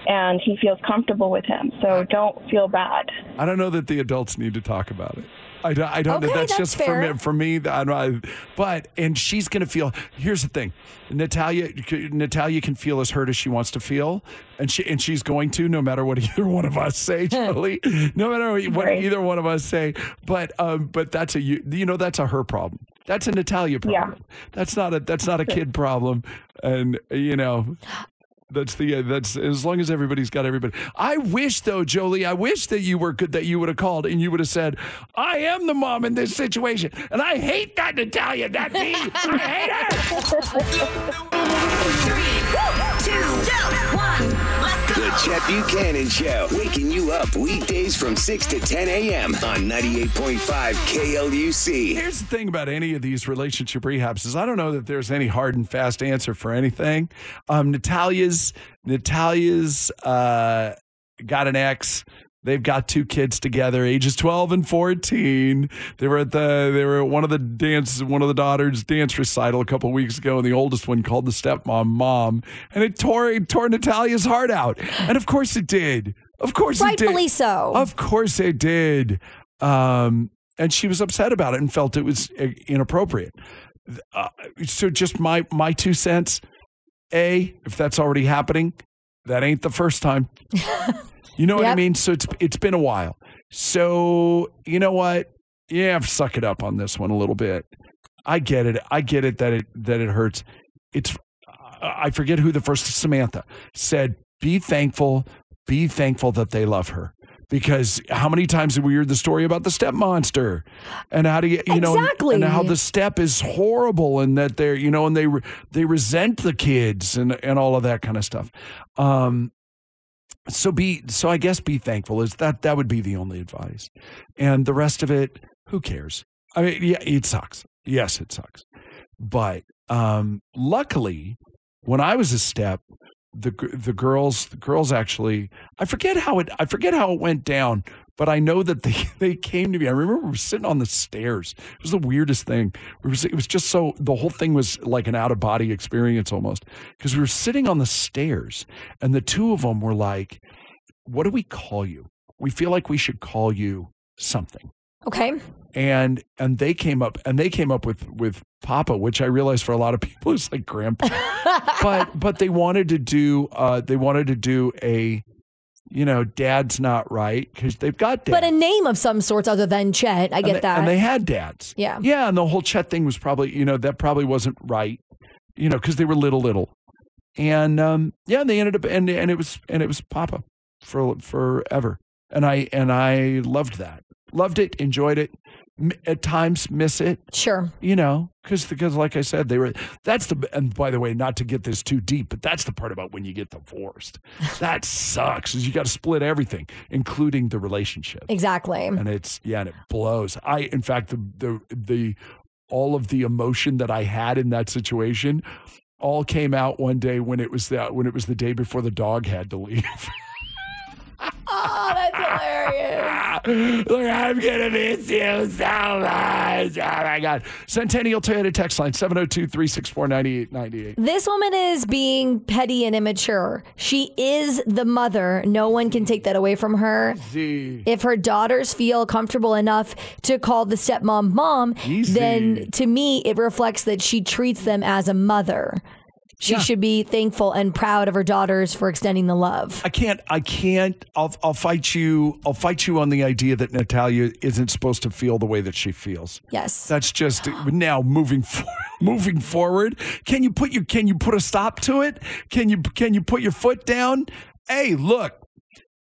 And he feels comfortable with him. So don't feel bad. I don't know that the adults need to talk about it. I don't, I don't okay, know. That's, that's just fair. for me. For me I don't, I, but, and she's going to feel, here's the thing. Natalia Natalia can feel as hurt as she wants to feel. And she and she's going to, no matter what either one of us say, Julie, no matter what right. either one of us say. But, um, but that's a, you, you know, that's a her problem. That's a Natalia problem. Yeah. That's not a, that's not a kid problem. And, you know. That's the uh, that's as long as everybody's got everybody. I wish though, Jolie, I wish that you were good that you would have called and you would have said, "I am the mom in this situation, and I hate that Natalia, that me, I hate her." Three, two, one. The Chet Buchanan Show, waking you up weekdays from six to ten a.m. on ninety-eight point five K L U C. Here's the thing about any of these relationship rehabs is I don't know that there's any hard and fast answer for anything. Um, Natalia's Natalia's uh, got an ex. They've got two kids together, ages twelve and fourteen. They were at the they were at one of the dance one of the daughters' dance recital a couple of weeks ago, and the oldest one called the stepmom mom, and it tore it tore Natalia's heart out. And of course it did. Of course Rightfully it did. Rightfully so. Of course it did. Um, and she was upset about it and felt it was inappropriate. Uh, so just my my two cents. A, if that's already happening, that ain't the first time. You know yep. what I mean? So it's it's been a while. So you know what? Yeah, suck it up on this one a little bit. I get it. I get it that it that it hurts. It's I forget who the first Samantha said. Be thankful. Be thankful that they love her. Because how many times have we heard the story about the step monster, and how do you, you know, exactly. and, and how the step is horrible, and that they're, you know, and they re, they resent the kids and and all of that kind of stuff. Um, So be so. I guess be thankful is that that would be the only advice, and the rest of it, who cares? I mean, yeah, it sucks. Yes, it sucks. But um, luckily, when I was a step, the the girls the girls actually I forget how it I forget how it went down, but I know that they they came to me. I remember we were sitting on the stairs. It was the weirdest thing. We were, it was just so the whole thing was like an out of body experience almost, because we were sitting on the stairs and the two of them were like, "What do we call you? We feel like we should call you something." Okay. And and they came up and they came up with, with Papa, which I realize for a lot of people is like Grandpa. but but they wanted to do uh, they wanted to do a, you know, Dad's not right because they've got Dad. But a name of some sorts other than Chet. I get and they, that. And they had Dads. Yeah. Yeah, and the whole Chet thing was probably, you know, that probably wasn't right, you know, because they were little little, and um, yeah, and they ended up and and it was and it was Papa for forever, and I and I loved that. Loved it, enjoyed it, at times miss it. Sure. You know, because because like I said, they were, that's the, and by the way, not to get this too deep, but that's the part about when you get divorced. That sucks, is you got to split everything, including the relationship. Exactly. And it's, yeah, and it blows. I, in fact, the, the, the, all of the emotion that I had in that situation all came out one day when it was that, when it was the day before the dog had to leave. Oh, that's hilarious. Look, I'm going to miss you so much. Oh, my God. Centennial Toyota text line, seven oh two, three six four, nine eight nine eight. This woman is being petty and immature. She is the mother. No one can take that away from her. Easy. If her daughters feel comfortable enough to call the stepmom mom, Easy. then to me, it reflects that she treats them as a mother. She yeah. should be thankful and proud of her daughters for extending the love. I can't, I can't, I'll, I'll fight you, I'll fight you on the idea that Natalia isn't supposed to feel the way that she feels. Yes. That's just, now moving forward, moving forward, can you put your, can you put a stop to it? Can you, can you put your foot down? Hey, look,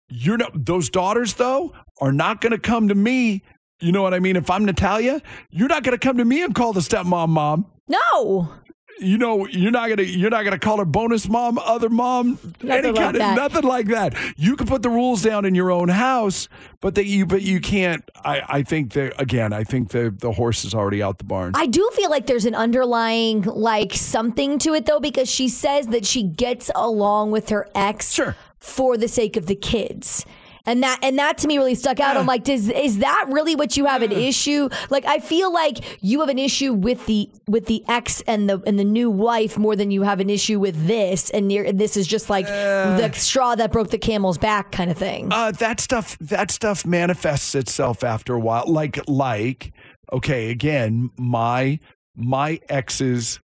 you're not, those daughters though are not going to come to me. You know what I mean? If I'm Natalia, you're not going to come to me and call the stepmom mom. No. You know, you're not gonna you're not gonna call her bonus mom, other mom, nothing any kind like of that. nothing like that. You can put the rules down in your own house, but that you but you can't. I, I think that again. I think the the horse is already out the barn. I do feel like there's an underlying like something to it though, because she says that she gets along with her ex sure. for the sake of the kids. And that and that to me really stuck out. Yeah. I'm like, does, is that really what you have yeah. an issue? Like, I feel like you have an issue with the with the ex and the and the new wife more than you have an issue with this. And you're, this is just like uh, the straw that broke the camel's back kind of thing. Uh, that stuff that stuff manifests itself after a while. Like like okay, again, my my ex's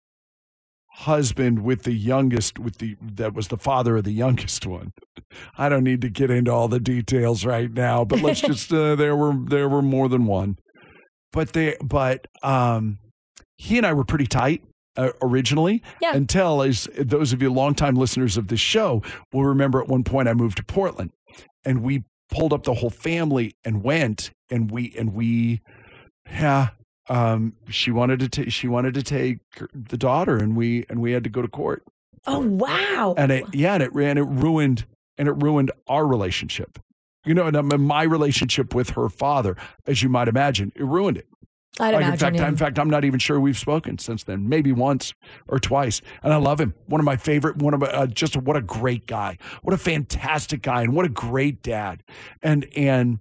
husband with the youngest, with the that was the father of the youngest one. I don't need to get into all the details right now, but let's just uh, there were there were more than one. But they but um, he and I were pretty tight uh, originally yeah. until, as those of you longtime listeners of this show will remember, at one point I moved to Portland and we pulled up the whole family and went and we and we yeah. Um, she wanted to t- she wanted to take the daughter, and we and we had to go to court. Oh wow! And it yeah, and it ran it ruined and it ruined our relationship. You know, and my relationship with her father, as you might imagine, it ruined it. I'd like, imagine. In fact, I, in fact, I'm not even sure we've spoken since then. Maybe once or twice. And I love him. One of my favorite. One of my, uh, just what a great guy. What a fantastic guy, and what a great dad. And and.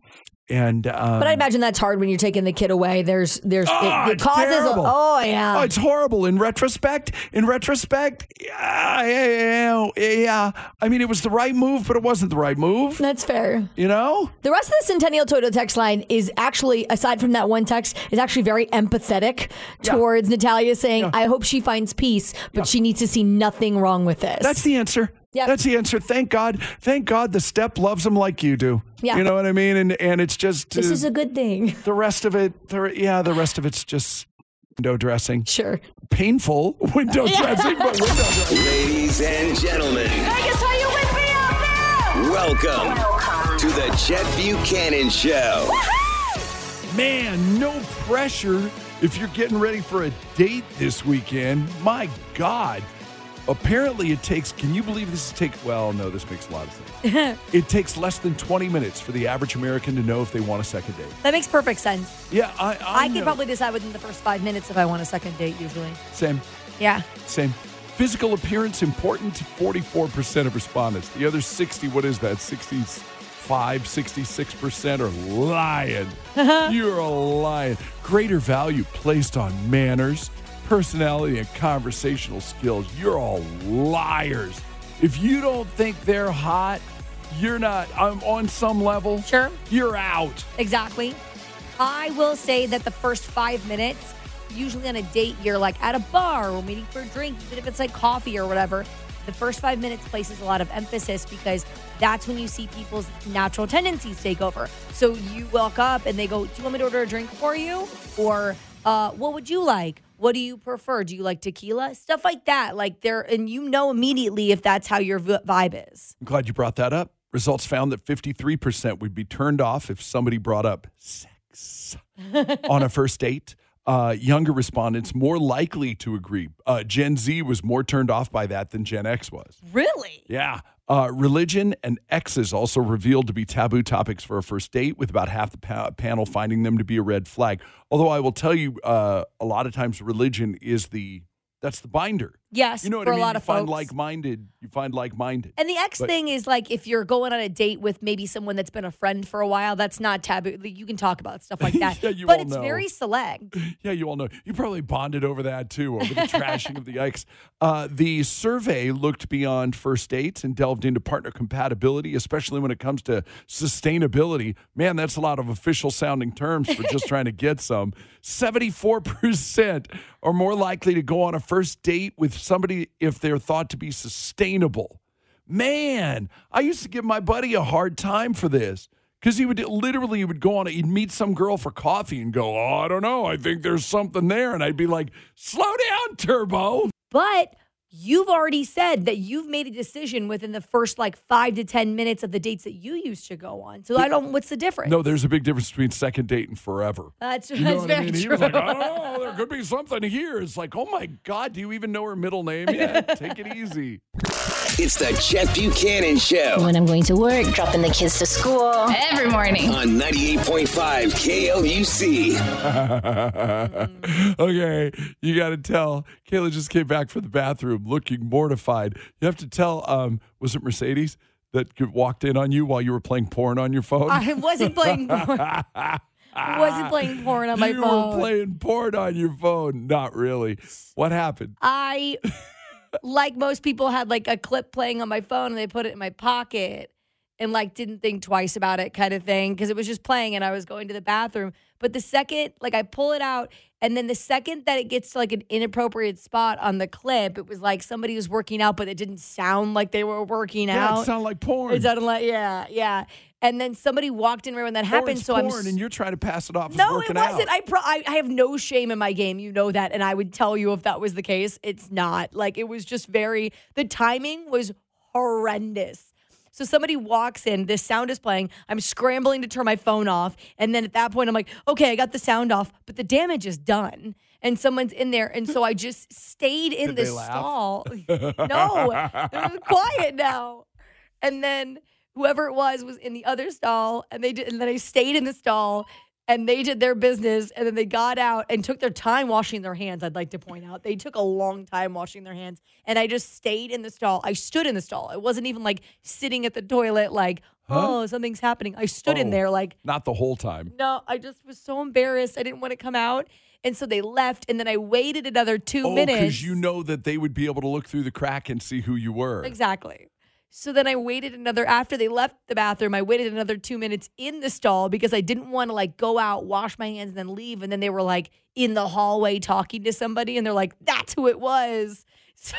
And um, but I imagine that's hard when you're taking the kid away. There's there's oh, it, it causes a, oh yeah, oh, it's horrible. In retrospect, in retrospect, yeah, yeah, yeah. I mean, it was the right move, but it wasn't the right move. That's fair. You know, the rest of the Centennial Toyota text line is actually, aside from that one text, is actually very empathetic yeah. towards Natalia, saying, yeah. "I hope she finds peace, but yeah. she needs to see nothing wrong with this." That's the answer. Yep. That's the answer. Thank God. Thank God the step loves them like you do. Yeah. You know what I mean? And and it's just... This uh, is a good thing. The rest of it, the, yeah, the rest of it's just window dressing. Sure. Painful window yeah. dressing, but window dressing. Ladies and gentlemen. Vegas, are you with me out there? Welcome, welcome to the Chet Buchanan Show. Woo-hoo! Man, no pressure if you're getting ready for a date this weekend. My God. Apparently it takes, can you believe this takes, well, no, this makes a lot of sense. It takes less than twenty minutes for the average American to know if they want a second date. That makes perfect sense. Yeah. I I, I can probably decide within the first five minutes if I want a second date usually. Same. Yeah. Same. Physical appearance important to forty-four percent of respondents. The other sixty, what is that? sixty-five, sixty-six percent are lying. You're a lying. Greater value placed on manners, personality, and conversational skills. You're all liars. If you don't think they're hot, you're not, I'm on some level. Sure. You're out. Exactly. I will say that the first five minutes, usually on a date, you're like at a bar or meeting for a drink, even if it's like coffee or whatever, the first five minutes places a lot of emphasis because that's when you see people's natural tendencies take over. So you walk up and they go, do you want me to order a drink for you? Or uh, what would you like? What do you prefer? Do you like tequila? Stuff like that. Like there, and you know immediately if that's how your vibe is. I'm glad you brought that up. Results found that fifty-three percent would be turned off if somebody brought up sex. sex on a first date. Uh, younger respondents more likely to agree. Uh, Gen Z was more turned off by that than Gen X was. Really? Yeah. Uh, religion and exes also revealed to be taboo topics for a first date, with about half the pa- panel finding them to be a red flag. Although I will tell you, uh, a lot of times religion is the, that's the binder. Yes, you know what for I mean? a lot you of find folks. Like-minded, you find like-minded. And the ex but, thing is like if you're going on a date with maybe someone that's been a friend for a while, that's not taboo. You can talk about stuff like that. yeah, you but all it's know. very select. Yeah, you all know. You probably bonded over that too, over the trashing of the ex. Uh, the survey looked beyond first dates and delved into partner compatibility, especially when it comes to sustainability. Man, that's a lot of official-sounding terms for just trying to get some. seventy-four percent are more likely to go on a first date with somebody if they're thought to be sustainable. Man, I used to give my buddy a hard time for this because he would literally he would go on, he'd meet some girl for coffee and go, oh, I don't know, I think there's something there. And I'd be like, slow down, Turbo. But you've already said that you've made a decision within the first like five to ten minutes of the dates that you used to go on. So I don't, what's the difference? No, there's a big difference between second date and forever. That's, you know that's what very I mean? True. He was like, oh, there could be something here. It's like, oh my God, do you even know her middle name yet? Take it easy. It's the Chet Buchanan Show. When I'm going to work, dropping the kids to school. Every morning. On ninety-eight point five K L U C. mm. Okay, you got to tell. Kayla just came back from the bathroom looking mortified. You have to tell, um, was it Mercedes that walked in on you while you were playing porn on your phone? I wasn't playing porn. I wasn't playing porn on my you phone. You were playing porn on your phone. Not really. What happened? I... Like most people had like a clip playing on my phone and they put it in my pocket and like didn't think twice about it kind of thing because it was just playing and I was going to the bathroom. But the second like I pull it out and then the second that it gets to like an inappropriate spot on the clip, it was like somebody was working out but it didn't sound like they were working yeah, out. Yeah, it sounded like porn. It sounded like, yeah, yeah. And then somebody walked in right when that happened. Porn's so porn, I'm porn, and you're trying to pass it off as no, working out. No, it wasn't. I, pro- I I have no shame in my game. You know that, and I would tell you if that was the case. It's not. Like, it was just very, the timing was horrendous. So somebody walks in, this sound is playing, I'm scrambling to turn my phone off, and then at that point I'm like, okay, I got the sound off, but the damage is done. And someone's in there, and so I just stayed in the stall. No, they're quiet now. And then... Whoever it was was in the other stall, and they did, and then I stayed in the stall, and they did their business, and then they got out and took their time washing their hands, I'd like to point out. They took a long time washing their hands, and I just stayed in the stall. I stood in the stall. It wasn't even, like, sitting at the toilet, like, huh? oh, something's happening. I stood oh, in there, like. Not the whole time. No, I just was so embarrassed. I didn't want to come out. And so they left, and then I waited another two oh, minutes. Oh, because you know that they would be able to look through the crack and see who you were. Exactly. So then I waited another, after they left the bathroom, I waited another two minutes in the stall because I didn't want to like go out, wash my hands and then leave. And then they were like in the hallway talking to somebody and they're like, that's who it was. So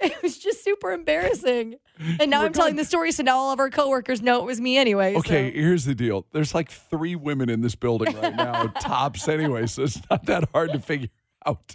it was just super embarrassing. And now we're I'm going- telling the story. So now all of our coworkers know it was me anyway. Okay, so. Here's the deal. There's like three women in this building right now, tops anyway. So it's not that hard to figure out.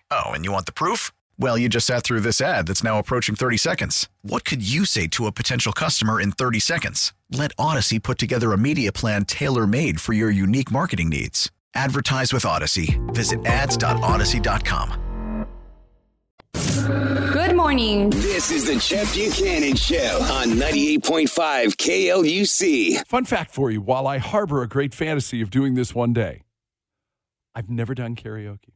Oh, and you want the proof? Well, you just sat through this ad that's now approaching thirty seconds. What could you say to a potential customer in thirty seconds? Let Odyssey put together a media plan tailor-made for your unique marketing needs. Advertise with Odyssey. Visit ads dot odyssey dot com. Good morning. This is the Chet Buchanan Show on ninety-eight point five K L U C. Fun fact for you, while I harbor a great fantasy of doing this one day, I've never done karaoke.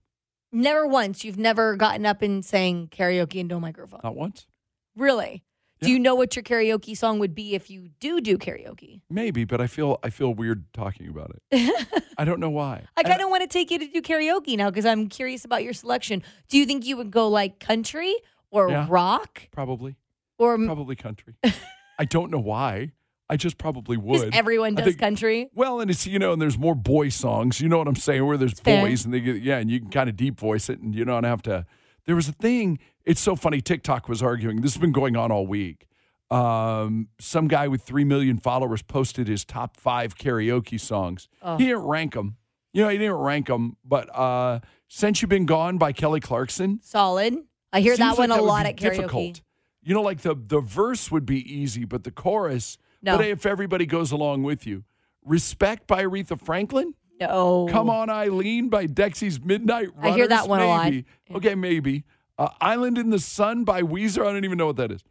Never once? You've never gotten up and sang karaoke into a microphone? Not once. Really? Yeah. Do you know what your karaoke song would be if you do do karaoke? Maybe, but I feel I feel weird talking about it. I don't know why. I kind of want to take you to do karaoke now because I'm curious about your selection. Do you think you would go like country or yeah, rock? Probably. Or probably country. I don't know why. I just probably would. Because everyone does think, country. Well, and it's, you know, and there's more boy songs. You know what I'm saying? Where there's boys and they get, yeah, and you can kind of deep voice it and you don't have to. There was a thing. It's so funny. TikTok was arguing. This has been going on all week. Um, some guy with three million followers posted his top five karaoke songs. Oh. He didn't rank them. You know, he didn't rank them. But uh, Since You've Been Gone by Kelly Clarkson. Solid. I hear that one like a that lot at karaoke. Difficult. You know, like the, the verse would be easy, but the chorus. No. But if everybody goes along with you. Respect by Aretha Franklin? No. Come On, Eileen by Dexy's Midnight Runners? I hear that one maybe. A lot. Okay, maybe. Uh, Island in the Sun by Weezer. I don't even know what that is.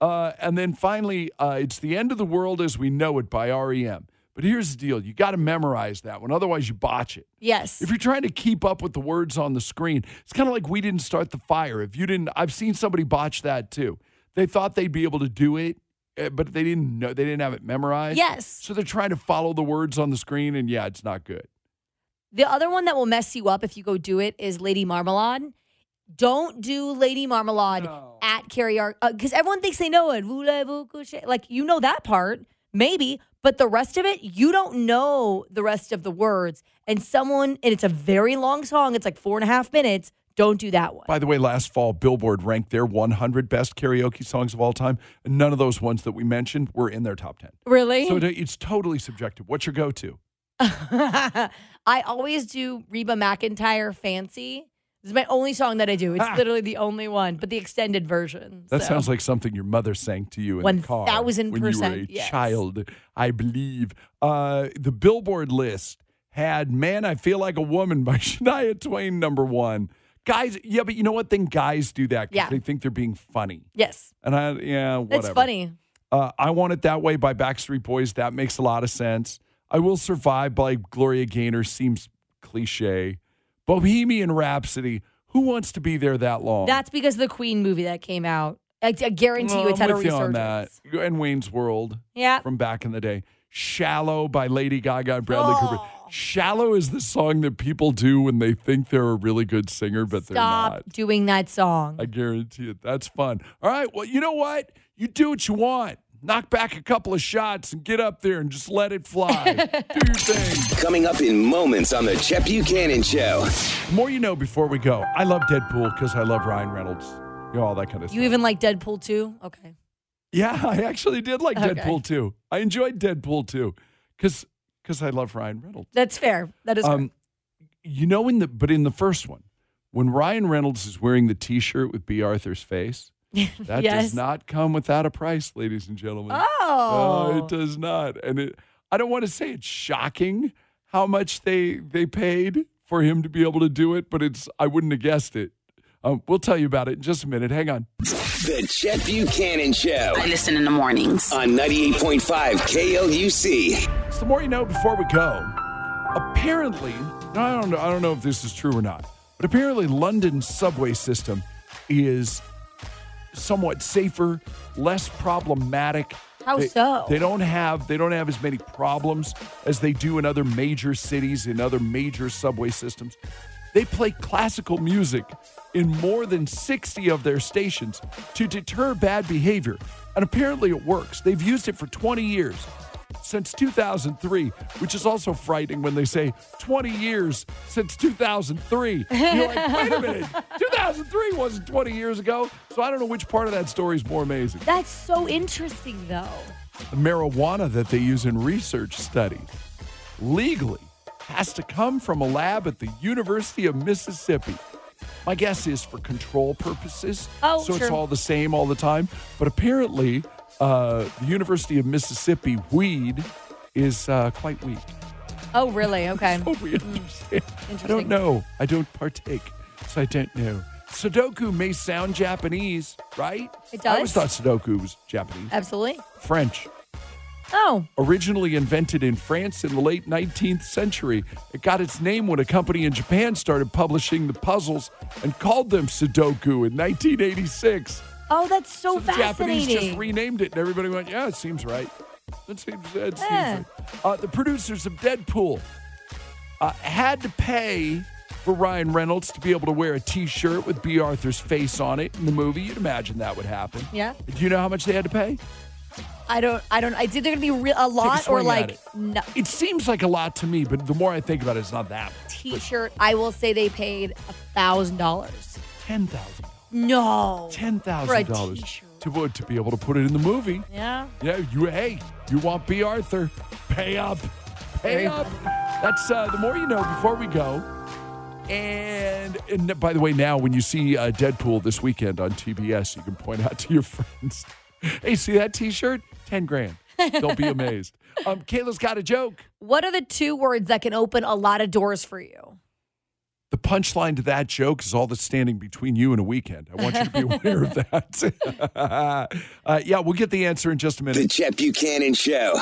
Uh, and then finally, uh, It's the End of the World as We Know It by R E M. But here's the deal. You got to memorize that one. Otherwise, you botch it. Yes. If you're trying to keep up with the words on the screen, it's kind of like We Didn't Start the Fire. If you didn't, I've seen somebody botch that too. They thought they'd be able to do it, but they didn't know. They didn't have it memorized. Yes. So they're trying to follow the words on the screen, and yeah, it's not good. The other one that will mess you up if you go do it is Lady Marmalade. Don't do Lady Marmalade no. at karaoke because uh, everyone thinks they know it. Like, you know that part, maybe, but the rest of it, you don't know the rest of the words. And someone, and it's a very long song. It's like four and a half minutes. Don't do that one. By the way, last fall, Billboard ranked their one hundred best karaoke songs of all time. And none of those ones that we mentioned were in their top ten. Really? So it's totally subjective. What's your go-to? I always do Reba McEntire, Fancy. This is my only song that I do. It's ah. literally the only one, but the extended version. That so. sounds like something your mother sang to you in one, the car thousand when percent, you were a yes. child, I believe. Uh, the Billboard list had Man, I Feel Like a Woman by Shania Twain, number one. Guys, yeah, but you know what? Then guys do that because yeah. they think they're being funny. Yes. And I, yeah, whatever. That's funny. Uh, I Want It That Way by Backstreet Boys. That makes a lot of sense. I Will Survive by Gloria Gaynor seems cliche. Bohemian Rhapsody. Who wants to be there that long? That's because of the Queen movie that came out. I, I guarantee well, you it's had a resurgence. You on that. And Wayne's World yeah. from back in the day. Shallow by Lady Gaga and Bradley oh. Cooper. Shallow is the song that people do when they think they're a really good singer, but Stop they're not. Stop doing that song. I guarantee it. That's fun. All right. Well, you know what? You do what you want. Knock back a couple of shots and get up there and just let it fly. Do your thing. Coming up in moments on the Chet Buchanan Show. More you know before we go. I love Deadpool because I love Ryan Reynolds. You know, all that kind of stuff. You even like Deadpool two? Okay. Yeah, I actually did like okay. Deadpool two. I enjoyed Deadpool two because because I love Ryan Reynolds. That's fair. That is um, fair. You know, in the but in the first one, when Ryan Reynolds is wearing the T-shirt with B. Arthur's face, that yes. does not come without a price, ladies and gentlemen. Oh. No, it does not. And it, I don't want to say it's shocking how much they they paid for him to be able to do it, but it's I wouldn't have guessed it. Um, we'll tell you about it in just a minute. Hang on. The Chet Buchanan Show. I listen in the mornings. On ninety-eight point five K L U C. It's the more you know before we go. Apparently, I don't know, I don't know if this is true or not, but apparently London's subway system is somewhat safer, less problematic. How they, so? They don't have they don't have as many problems as they do in other major cities, in other major subway systems. They play classical music in more than sixty of their stations to deter bad behavior. And apparently it works. They've used it for twenty years, since two thousand three, which is also frightening when they say twenty years since two thousand three. You're like, wait a minute, two thousand three wasn't twenty years ago. So I don't know which part of that story is more amazing. That's so interesting, though. The marijuana that they use in research studies legally has to come from a lab at the University of Mississippi. My guess is for control purposes. Oh, so true. It's all the same all the time. But apparently, uh, the University of Mississippi weed is uh, quite weak. Oh, really? Okay. So weird. Mm. I don't know. I don't partake, so I don't know. Sudoku may sound Japanese, right? It does. I always thought Sudoku was Japanese. Absolutely. French. Oh. Originally invented in France in the late nineteenth century. It got its name when a company in Japan started publishing the puzzles and called them Sudoku in nineteen eighty-six. Oh, that's so, so fascinating. The Japanese just renamed it, and everybody went, yeah, it seems right. That seems, that yeah. seems right. Uh, the producers of Deadpool uh, had to pay for Ryan Reynolds to be able to wear a T-shirt with B. Arthur's face on it in the movie. You'd imagine that would happen. Yeah. Do you know how much they had to pay? I don't, I don't, it's either going to be re- a lot or like, it. No. It seems like a lot to me, but the more I think about it, it's not that. T-shirt, I will say they paid one thousand dollars. ten thousand dollars. No. ten thousand dollars to, to be able to put it in the movie. Yeah. Yeah, you, hey, you want B. Arthur, pay up, pay up. That's uh, the more you know before we go. And, and by the way, now when you see uh, Deadpool this weekend on T B S, you can point out to your friends. Hey, see that T-shirt? Ten grand. They'll be amazed. Um, Kayla's got a joke. What are the two words that can open a lot of doors for you? The punchline to that joke is all that's standing between you and a weekend. I want you to be aware of that. uh, yeah, we'll get the answer in just a minute. The Chet Buchanan Show.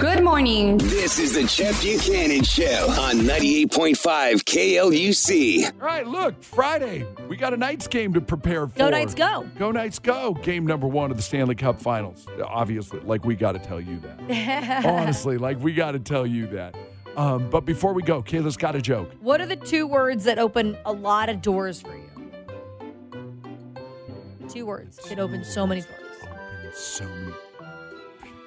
Good morning. This is the Chet Buchanan Show on ninety-eight point five K L U C. All right, look, Friday, we got a Knights game to prepare for. Go Knights, go. Go Knights, go. Game number one of the Stanley Cup Finals. Obviously, like, we got to tell you that. Honestly, like, we got to tell you that. Um, but before we go, Kayla's got a joke. What are the two words that open a lot of doors for you? Two words. It opens so many doors. Open so many.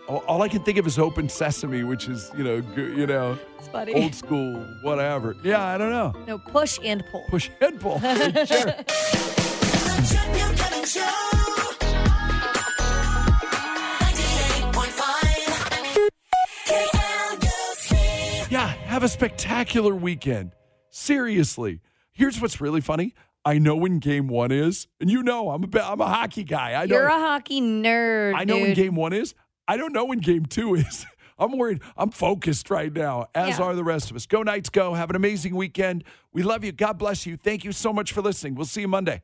All, all I can think of is open sesame, which is, you know, you know, it's funny. Old school, whatever. Yeah, I don't know. No, push and pull. Push and pull. Sure. Have a spectacular weekend. Seriously. Here's what's really funny. I know when game one is, and you know I'm a, I'm a hockey guy. I know, you're a hockey nerd, I know dude. When game one is. I don't know when game two is. I'm worried. I'm focused right now, as yeah. are the rest of us. Go Knights, go. Have an amazing weekend. We love you. God bless you. Thank you so much for listening. We'll see you Monday.